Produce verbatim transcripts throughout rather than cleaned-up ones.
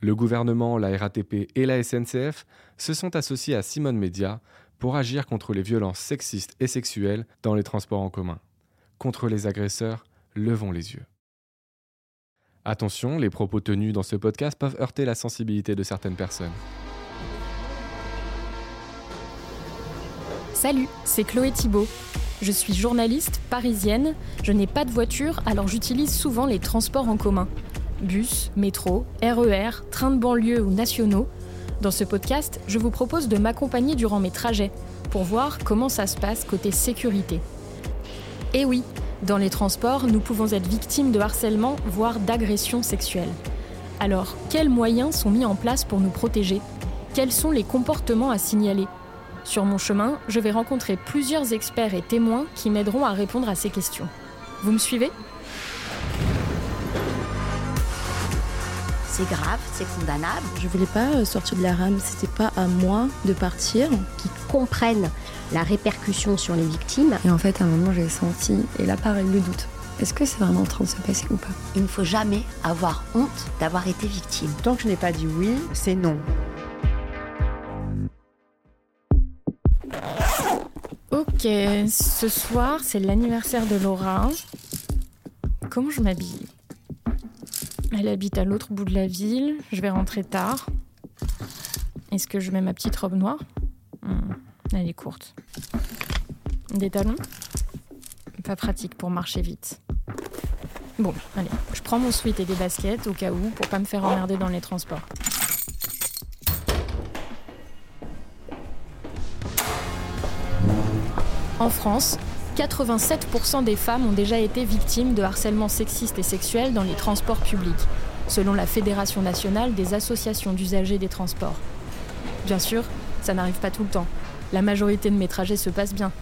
Le gouvernement, la R A T P et la S N C F se sont associés à Simone Média pour agir contre les violences sexistes et sexuelles dans les transports en commun. Contre les agresseurs, levons les yeux. Attention, les propos tenus dans ce podcast peuvent heurter la sensibilité de certaines personnes. Salut, c'est Chloé Thibault. Je suis journaliste parisienne, je n'ai pas de voiture, alors j'utilise souvent les transports en commun. Bus, métro, R E R, trains de banlieue ou nationaux. Dans ce podcast, je vous propose de m'accompagner durant mes trajets pour voir comment ça se passe côté sécurité. Et oui, dans les transports, nous pouvons être victimes de harcèlement, voire d'agressions sexuelles. Alors, quels moyens sont mis en place pour nous protéger ? Quels sont les comportements à signaler ? Sur mon chemin, je vais rencontrer plusieurs experts et témoins qui m'aideront à répondre à ces questions. Vous me suivez ? C'est grave, c'est condamnable. Je voulais pas sortir de la rame, c'était pas à moi de partir. Qu'ils comprennent la répercussion sur les victimes. Et en fait, à un moment, j'ai senti, et là pareil, le doute. Est-ce que c'est vraiment en train de se passer ou pas ? Il ne faut jamais avoir honte d'avoir été victime. Tant que je n'ai pas dit oui, c'est non. Ok, ce soir, c'est l'anniversaire de Laura. Comment je m'habille ? Elle habite à l'autre bout de la ville, je vais rentrer tard. Est-ce que je mets ma petite robe noire ? Hum, elle est courte. Des talons ? Pas pratique pour marcher vite. Bon, allez, je prends mon sweat et des baskets au cas où, pour pas me faire emmerder dans les transports. En France, quatre-vingt-sept pour cent des femmes ont déjà été victimes de harcèlement sexiste et sexuel dans les transports publics, selon la Fédération nationale des associations d'usagers des transports. Bien sûr, ça n'arrive pas tout le temps. La majorité de mes trajets se passe bien.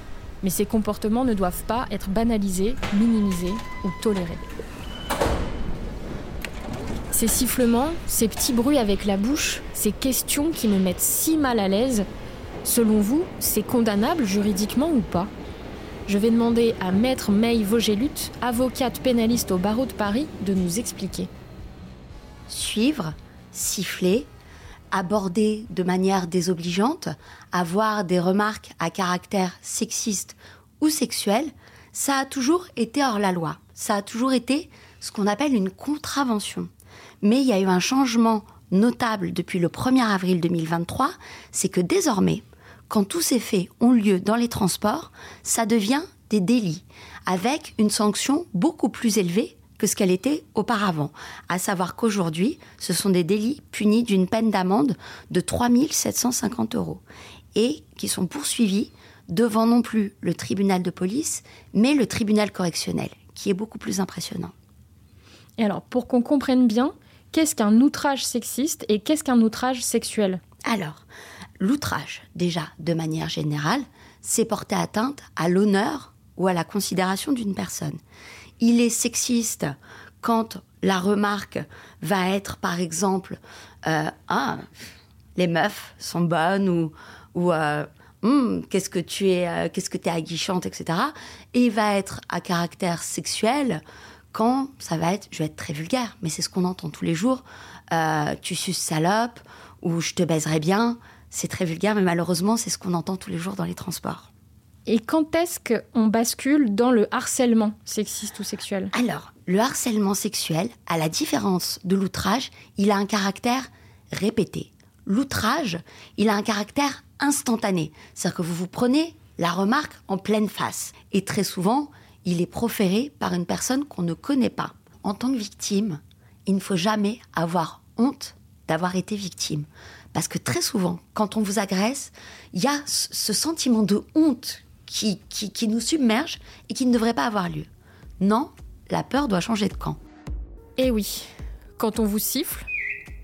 Mais ces comportements ne doivent pas être banalisés, minimisés ou tolérés. Ces sifflements, ces petits bruits avec la bouche, ces questions qui me mettent si mal à l'aise, selon vous, c'est condamnable juridiquement ou pas ? Je vais demander à Maître May Vogelhut, avocate pénaliste au Barreau de Paris, de nous expliquer. Suivre, siffler, aborder de manière désobligeante, avoir des remarques à caractère sexiste ou sexuel, ça a toujours été hors la loi. Ça a toujours été ce qu'on appelle une contravention. Mais il y a eu un changement notable depuis le premier avril deux mille vingt-trois, c'est que désormais, quand tous ces faits ont lieu dans les transports, ça devient des délits, avec une sanction beaucoup plus élevée que ce qu'elle était auparavant. À savoir qu'aujourd'hui, ce sont des délits punis d'une peine d'amende de trois mille sept cent cinquante euros et qui sont poursuivis devant non plus le tribunal de police, mais le tribunal correctionnel, qui est beaucoup plus impressionnant. Et alors, pour qu'on comprenne bien, qu'est-ce qu'un outrage sexiste et qu'est-ce qu'un outrage sexuel ? Alors, l'outrage, déjà, de manière générale, c'est porter atteinte à l'honneur ou à la considération d'une personne. Il est sexiste quand la remarque va être, par exemple, euh, « Ah, les meufs sont bonnes » ou, ou euh, hum, « Qu'est-ce que tu es, euh, qu'est-ce que t'es aguichante », et cetera. Et il va être à caractère sexuel quand ça va être, je vais être très vulgaire, mais c'est ce qu'on entend tous les jours, euh, « Tu suces salope » ou « Je te baiserai bien ». C'est très vulgaire, mais malheureusement, c'est ce qu'on entend tous les jours dans les transports. Et quand est-ce qu'on bascule dans le harcèlement sexiste ou sexuel ? Alors, le harcèlement sexuel, à la différence de l'outrage, il a un caractère répété. L'outrage, il a un caractère instantané. C'est-à-dire que vous vous prenez la remarque en pleine face. Et très souvent, il est proféré par une personne qu'on ne connaît pas. En tant que victime, il ne faut jamais avoir honte d'avoir été victime. Parce que très souvent, quand on vous agresse, il y a ce sentiment de honte qui, qui, qui nous submerge et qui ne devrait pas avoir lieu. Non, la peur doit changer de camp. Eh oui, quand on vous siffle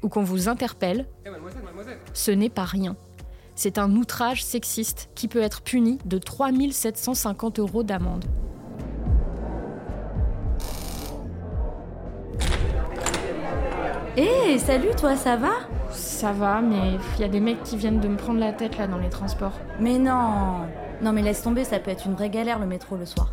ou qu'on vous interpelle, eh mademoiselle, mademoiselle. Ce n'est pas rien. C'est un outrage sexiste qui peut être puni de trois mille sept cent cinquante euros d'amende. Eh, hey, salut toi, ça va ? Ça va, mais il y a des mecs qui viennent de me prendre la tête là dans les transports. Mais non ! Non mais laisse tomber, ça peut être une vraie galère le métro le soir.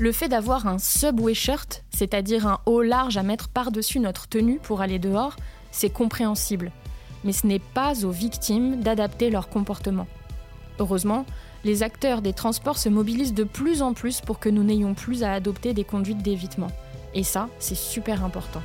Le fait d'avoir un subway shirt, c'est-à-dire un haut large à mettre par-dessus notre tenue pour aller dehors, c'est compréhensible. Mais ce n'est pas aux victimes d'adapter leur comportement. Heureusement, les acteurs des transports se mobilisent de plus en plus pour que nous n'ayons plus à adopter des conduites d'évitement. Et ça, c'est super important.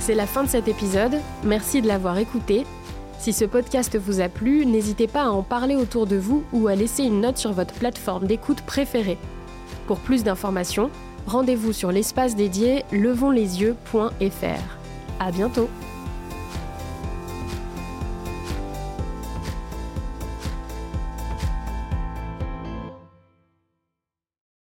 C'est la fin de cet épisode, merci de l'avoir écouté. Si ce podcast vous a plu, n'hésitez pas à en parler autour de vous ou à laisser une note sur votre plateforme d'écoute préférée. Pour plus d'informations, rendez-vous sur l'espace dédié levons les yeux point f r. À bientôt.